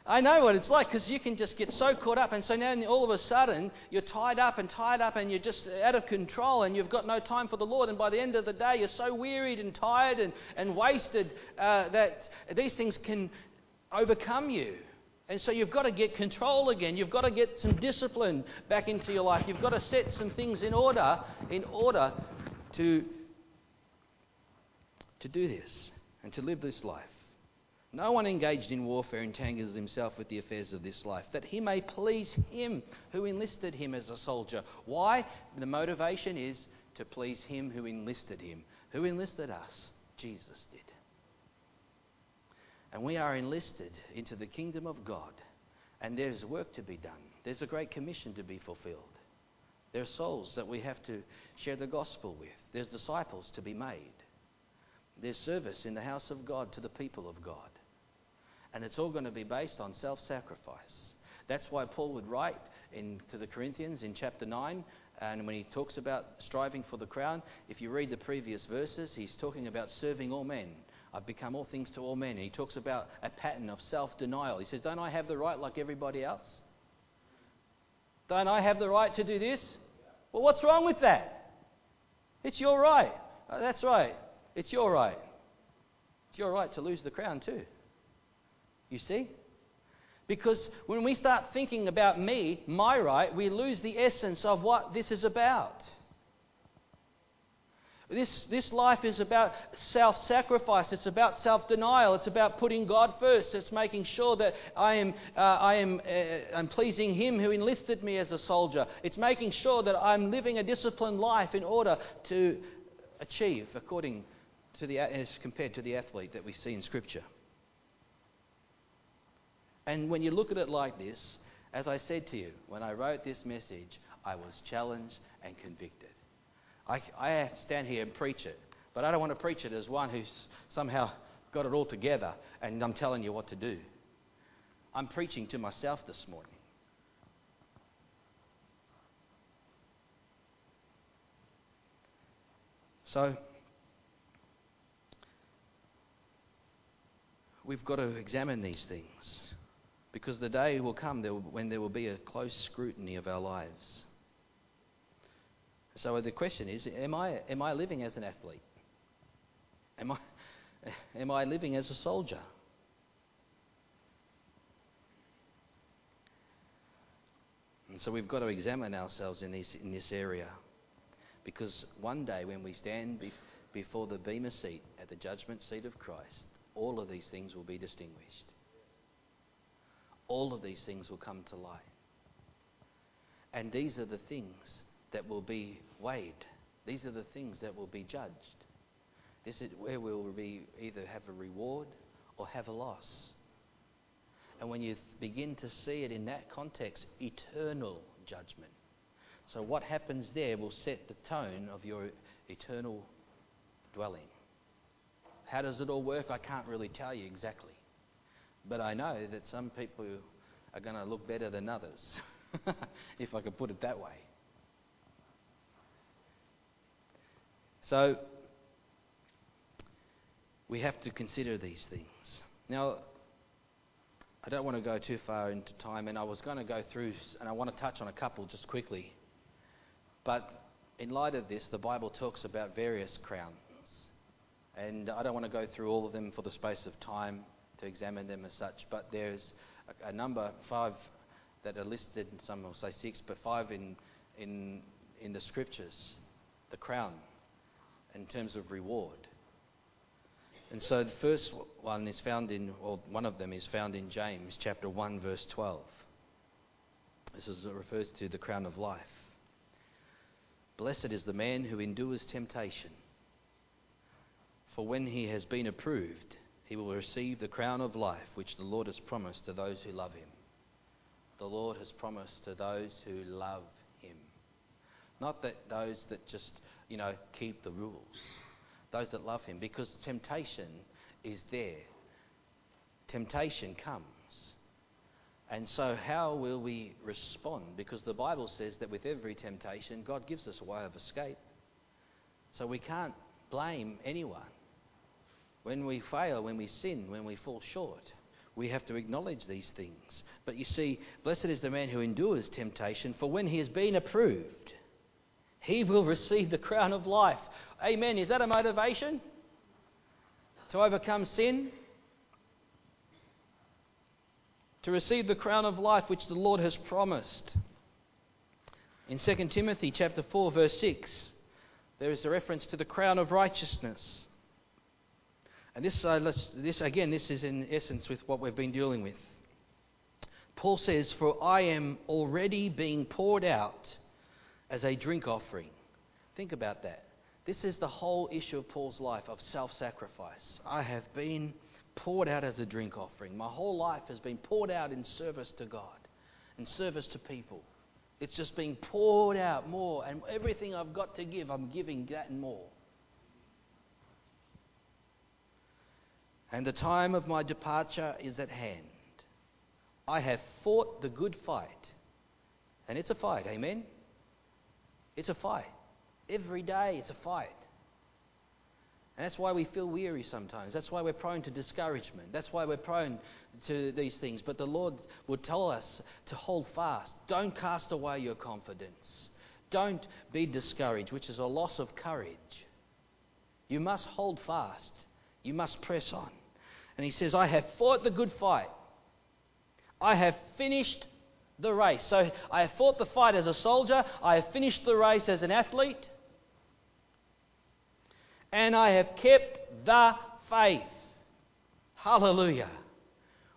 I know what it's like, because you can just get so caught up, and so now all of a sudden you're tied up and tied up and you're just out of control and you've got no time for the Lord, and by the end of the day you're so wearied and tired and, and wasted uh, that these things can overcome you. And so you've got to get control again. You've got to get some discipline back into your life. You've got to set some things in order in order to... to do this and to live this life. No one engaged in warfare entangles himself with the affairs of this life, that he may please him who enlisted him as a soldier. Why? The motivation is to please him who enlisted him. Who enlisted us? Jesus did. And we are enlisted into the kingdom of God. And there's work to be done. There's a great commission to be fulfilled. There are souls that we have to share the gospel with. There's disciples to be made. Their service in the house of God to the people of God. And it's all going to be based on self-sacrifice. That's why Paul would write in, to the Corinthians in chapter nine, and when he talks about striving for the crown, if you read the previous verses, he's talking about serving all men. I've become all things to all men. And he talks about a pattern of self-denial. He says, don't I have the right like everybody else? Don't I have the right to do this? Well, what's wrong with that? It's your right. Oh, that's right. It's your right. It's your right to lose the crown too. You see? Because when we start thinking about me, my right, we lose the essence of what this is about. This, this life is about self-sacrifice. It's about self-denial. It's about putting God first. It's making sure that I am, uh, I am, uh, I'm pleasing Him who enlisted me as a soldier. It's making sure that I'm living a disciplined life in order to achieve according to the, as compared to the athlete that we see in Scripture. And when you look at it like this, as I said to you, when I wrote this message, I was challenged and convicted. I, I have to stand here and preach it, but I don't want to preach it as one who's somehow got it all together and I'm telling you what to do. I'm preaching to myself this morning. So, we've got to examine these things, because the day will come when there will be a close scrutiny of our lives. So the question is, am I am I living as an athlete? Am I am I living as a soldier? And so we've got to examine ourselves in this in this area. Because one day when we stand bef- before the Bema seat at the judgment seat of Christ, all of these things will be distinguished. All of these things will come to light. And these are the things that will be weighed. These are the things that will be judged. This is where we will be either have a reward or have a loss. And when you th- begin to see it in that context, eternal judgment. So what happens there will set the tone of your eternal dwelling. How does it all work? I can't really tell you exactly. But I know that some people are going to look better than others, if I could put it that way. So we have to consider these things. Now, I don't want to go too far into time, and I was going to go through, and I want to touch on a couple just quickly. But in light of this, the Bible talks about various crowns, and I don't want to go through all of them for the space of time to examine them as such, but there's a, a number, five that are listed, some will say six, but five in in in the scriptures, the crown, in terms of reward. And so the first one is found in, or one of them is found in James chapter one verse twelve. This is what refers to the crown of life. Blessed is the man who endures temptation, for when he has been approved, he will receive the crown of life which the Lord has promised to those who love him. The Lord has promised to those who love him. Not that those that just, you know, keep the rules. Those that love him, because temptation is there. Temptation comes. And so how will we respond? Because the Bible says that with every temptation, God gives us a way of escape. So we can't blame anyone. When we fail, when we sin, when we fall short, we have to acknowledge these things. But you see, blessed is the man who endures temptation, for when he has been approved, he will receive the crown of life. Amen. Is that a motivation to overcome sin? To receive the crown of life which the Lord has promised. In Second Timothy chapter four verse six, there is a reference to the crown of righteousness. And this, uh, this again, this is in essence with what we've been dealing with. Paul says, "For I am already being poured out as a drink offering." Think about that. This is the whole issue of Paul's life, of self-sacrifice. I have been poured out as a drink offering. My whole life has been poured out in service to God and service to people. It's just being poured out more, and everything I've got to give, I'm giving that and more. And the time of my departure is at hand. I have fought the good fight. And it's a fight, amen? It's a fight. Every day it's a fight. And that's why we feel weary sometimes. That's why we're prone to discouragement. That's why we're prone to these things. But the Lord would tell us to hold fast. Don't cast away your confidence. Don't be discouraged, which is a loss of courage. You must hold fast. You must press on. And he says, I have fought the good fight. I have finished the race. So I have fought the fight as a soldier. I have finished the race as an athlete. And I have kept the faith. Hallelujah.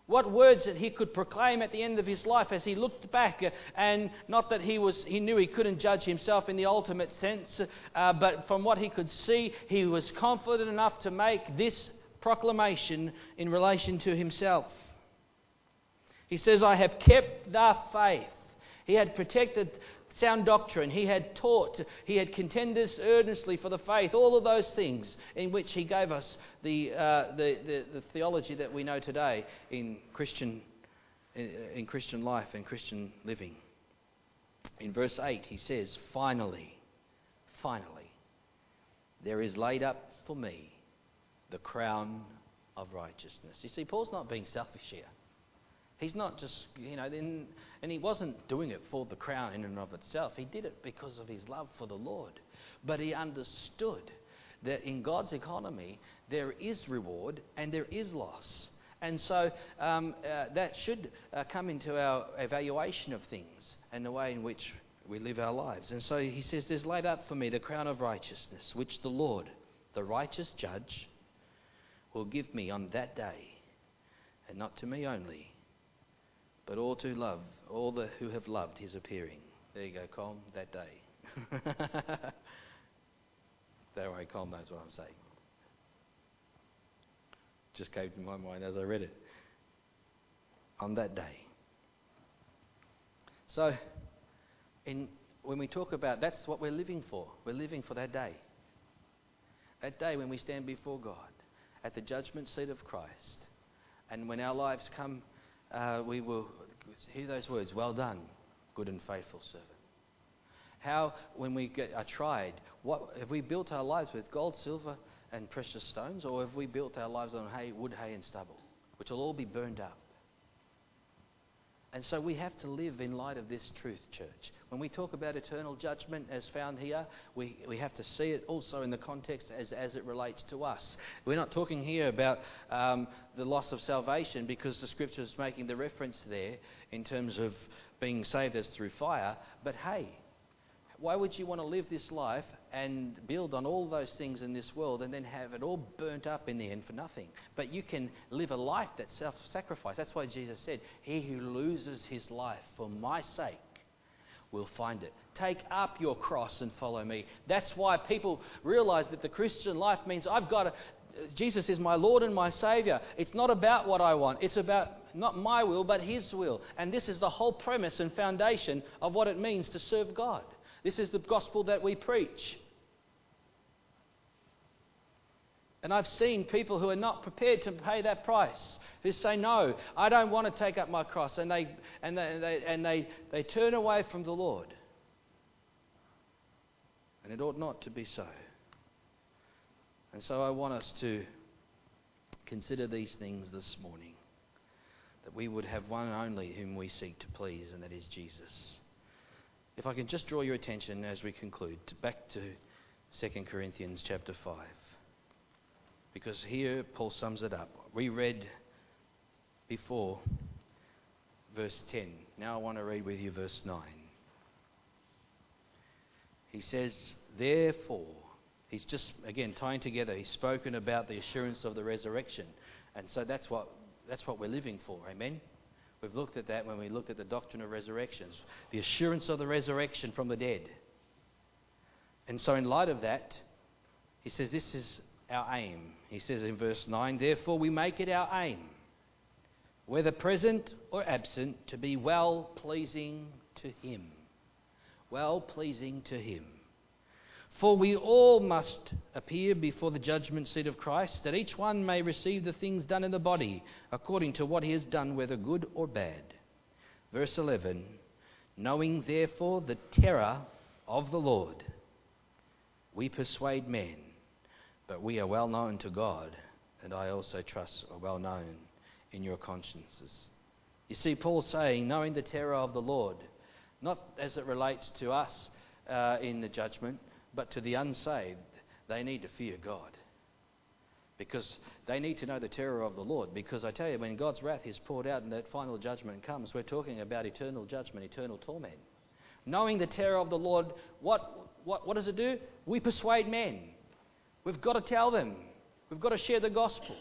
What words that he could proclaim at the end of his life as he looked back, and not that he was, he knew he couldn't judge himself in the ultimate sense, uh, but from what he could see, he was confident enough to make this proclamation in relation to himself. He says, I have kept the faith. He had protected sound doctrine. He had taught. He had contended earnestly for the faith. All of those things in which he gave us the uh, the, the, the theology that we know today in Christian in, in Christian life and Christian living. In verse eight, he says, "Finally, finally, there is laid up for me the crown of righteousness." You see, Paul's not being selfish here. He's not just, you know, in, and he wasn't doing it for the crown in and of itself. He did it because of his love for the Lord. But he understood that in God's economy, there is reward and there is loss. And so um, uh, that should uh, come into our evaluation of things and the way in which we live our lives. And so he says, there's laid up for me the crown of righteousness, which the Lord, the righteous judge, will give me on that day, and not to me only, but all to love, all the who have loved his appearing. There you go, Colm, that day. Don't worry, Colm knows what I'm saying. Just came to my mind as I read it. On that day. So, in when we talk about, that's what we're living for. We're living for that day. That day when we stand before God, at the judgment seat of Christ, and when our lives come, Uh, we will hear those words, well done, good and faithful servant. How, when we get, are tried, what, have we built our lives with gold, silver and precious stones, or have we built our lives on hay, wood, hay and stubble, which will all be burned up? And so we have to live in light of this truth, church. When we talk about eternal judgment as found here, we, we have to see it also in the context as, as it relates to us. We're not talking here about um, the loss of salvation, because the Scripture is making the reference there in terms of being saved as through fire. But hey, why would you want to live this life and build on all those things in this world and then have it all burnt up in the end for nothing? But you can live a life that's self-sacrifice. That's why Jesus said, "He who loses his life for my sake will find it. Take up your cross and follow me." That's why people realize that the Christian life means I've got to... Jesus is my Lord and my Saviour. It's not about what I want. It's about not my will, but His will. And this is the whole premise and foundation of what it means to serve God. This is the gospel that we preach. And I've seen people who are not prepared to pay that price, who say, "No, I don't want to take up my cross," and they and they, and they and they they turn away from the Lord. And it ought not to be so. And so I want us to consider these things this morning, that we would have one only whom we seek to please, and that is Jesus. If I can just draw your attention as we conclude to back to Second Corinthians chapter five, because here Paul sums it up. We read before verse ten. Now I want to read with you verse nine. He says, "Therefore," he's just again tying together. He's spoken about the assurance of the resurrection, and so that's what that's what we're living for. Amen. We've looked at that when we looked at the doctrine of resurrections, the assurance of the resurrection from the dead. And so in light of that, he says this is our aim. He says in verse nine, "Therefore we make it our aim, whether present or absent, to be well-pleasing to Him." Well-pleasing to Him. "For we all must appear before the judgment seat of Christ, that each one may receive the things done in the body, according to what he has done, whether good or bad." Verse eleven, "Knowing therefore the terror of the Lord, we persuade men, but we are well known to God, and I also trust are well known in your consciences." You see, Paul's saying, knowing the terror of the Lord, not as it relates to us uh, in the judgment, but to the unsaved, they need to fear God, because they need to know the terror of the Lord. Because I tell you, when God's wrath is poured out and that final judgment comes, we're talking about eternal judgment, eternal torment. Knowing the terror of the Lord, what what what does it do? We persuade men. We've got to tell them. We've got to share the gospel.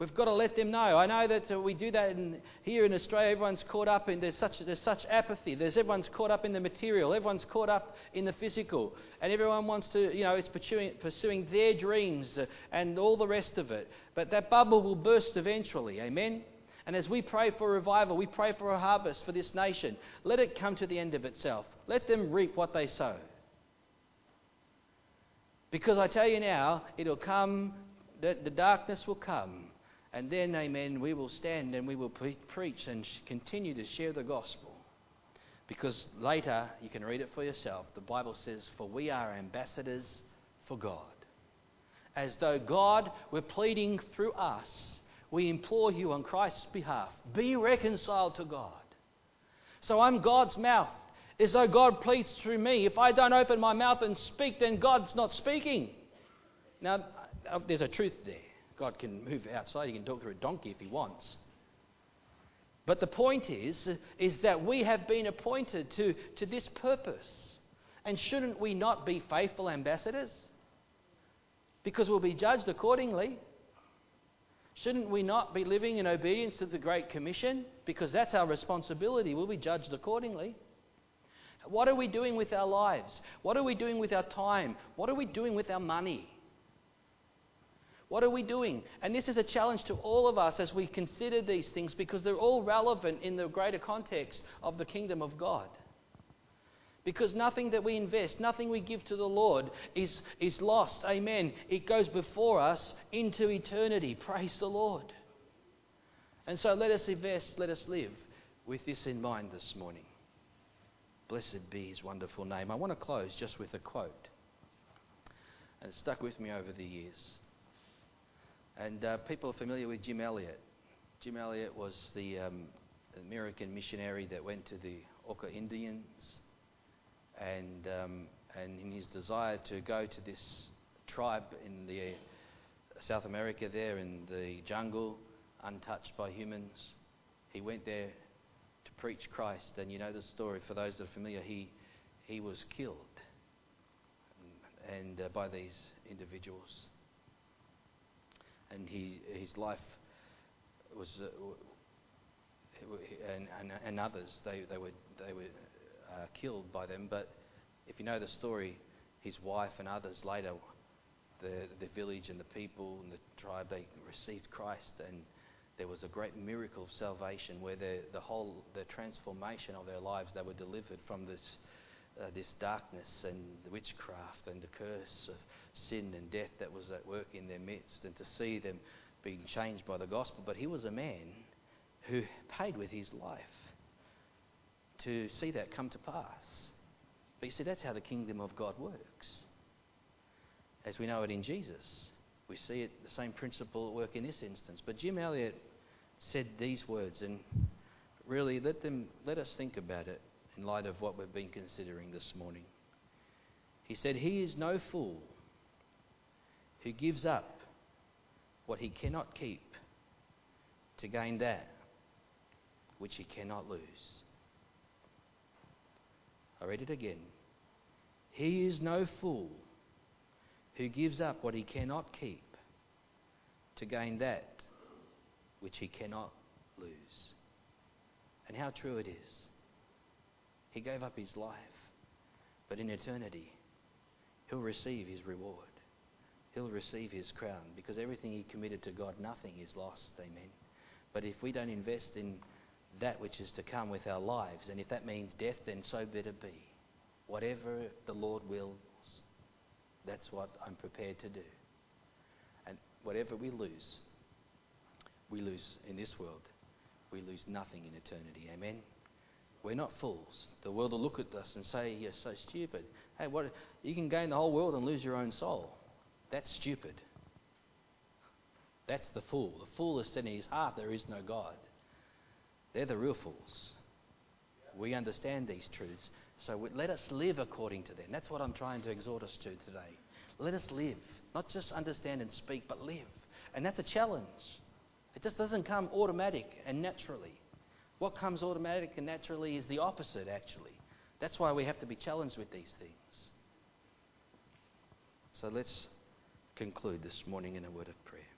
We've got to let them know. I know that we do that in, here in Australia. Everyone's caught up in there's such there's such apathy. There's everyone's caught up in the material. Everyone's caught up in the physical, and everyone wants to, you know, is pursuing pursuing their dreams and all the rest of it. But that bubble will burst eventually. Amen. And as we pray for revival, we pray for a harvest for this nation. Let it come to the end of itself. Let them reap what they sow. Because I tell you now, it'll come. The, the darkness will come. And then, amen, we will stand and we will pre- preach and sh- continue to share the gospel. Because later, you can read it for yourself, the Bible says, "For we are ambassadors for God." As though God were pleading through us, we implore you on Christ's behalf, be reconciled to God. So I'm God's mouth, as though God pleads through me. If I don't open my mouth and speak, then God's not speaking. Now, there's a truth there. God can move outside. He can talk through a donkey if He wants. But the point is, is that we have been appointed to, to this purpose. And shouldn't we not be faithful ambassadors? Because we'll be judged accordingly. Shouldn't we not be living in obedience to the Great Commission? Because that's our responsibility. We'll be judged accordingly. What are we doing with our lives? What are we doing with our time? What are we doing with our money? What are we doing? And this is a challenge to all of us as we consider these things, because they're all relevant in the greater context of the kingdom of God. Because nothing that we invest, nothing we give to the Lord is, is lost. Amen. It goes before us into eternity. Praise the Lord. And so let us invest, let us live with this in mind this morning. Blessed be His wonderful name. I want to close just with a quote. And it stuck with me over the years. And uh, people are familiar with Jim Elliott. Jim Elliott was the um, American missionary that went to the Auca Indians, and um, and in his desire to go to this tribe in the South America there in the jungle, untouched by humans, he went there to preach Christ. And you know the story, for those that are familiar, he he was killed and, and uh, by these individuals, and he his life was uh, and, and and others they they were they were uh, killed by them. But if you know the story, his wife and others later, the the village and the people and the tribe, they received Christ, and there was a great miracle of salvation where the the whole the transformation of their lives, they were delivered from this uh, this darkness and the witchcraft and the curse of sin and death that was at work in their midst, and to see them being changed by the gospel. But he was a man who paid with his life to see that come to pass. But you see, that's how the kingdom of God works, as we know it in Jesus. We see it, the same principle at work in this instance. But Jim Elliott said these words, and really let them let us think about it in light of what we've been considering this morning. He said, "He is no fool who gives up what he cannot keep to gain that which he cannot lose." I read it again. "He is no fool who gives up what he cannot keep to gain that which he cannot lose." And how true it is. He gave up his life, but in eternity he'll receive his reward. He'll receive his crown, because everything he committed to God, nothing is lost. Amen. But if we don't invest in that which is to come with our lives, and if that means death, then so better be. Whatever the Lord wills, that's what I'm prepared to do. And whatever we lose, we lose in this world. We lose nothing in eternity. Amen? We're not fools. The world will look at us and say, "You're so stupid. Hey, what? You can gain the whole world and lose your own soul. That's stupid. That's the fool. The fool has said in his heart, there is no God." They're the real fools. We understand these truths. So we, let us live according to them. That's what I'm trying to exhort us to today. Let us live. Not just understand and speak, but live. And that's a challenge. It just doesn't come automatic and naturally. What comes automatic and naturally is the opposite, actually. That's why we have to be challenged with these things. So let's conclude this morning in a word of prayer.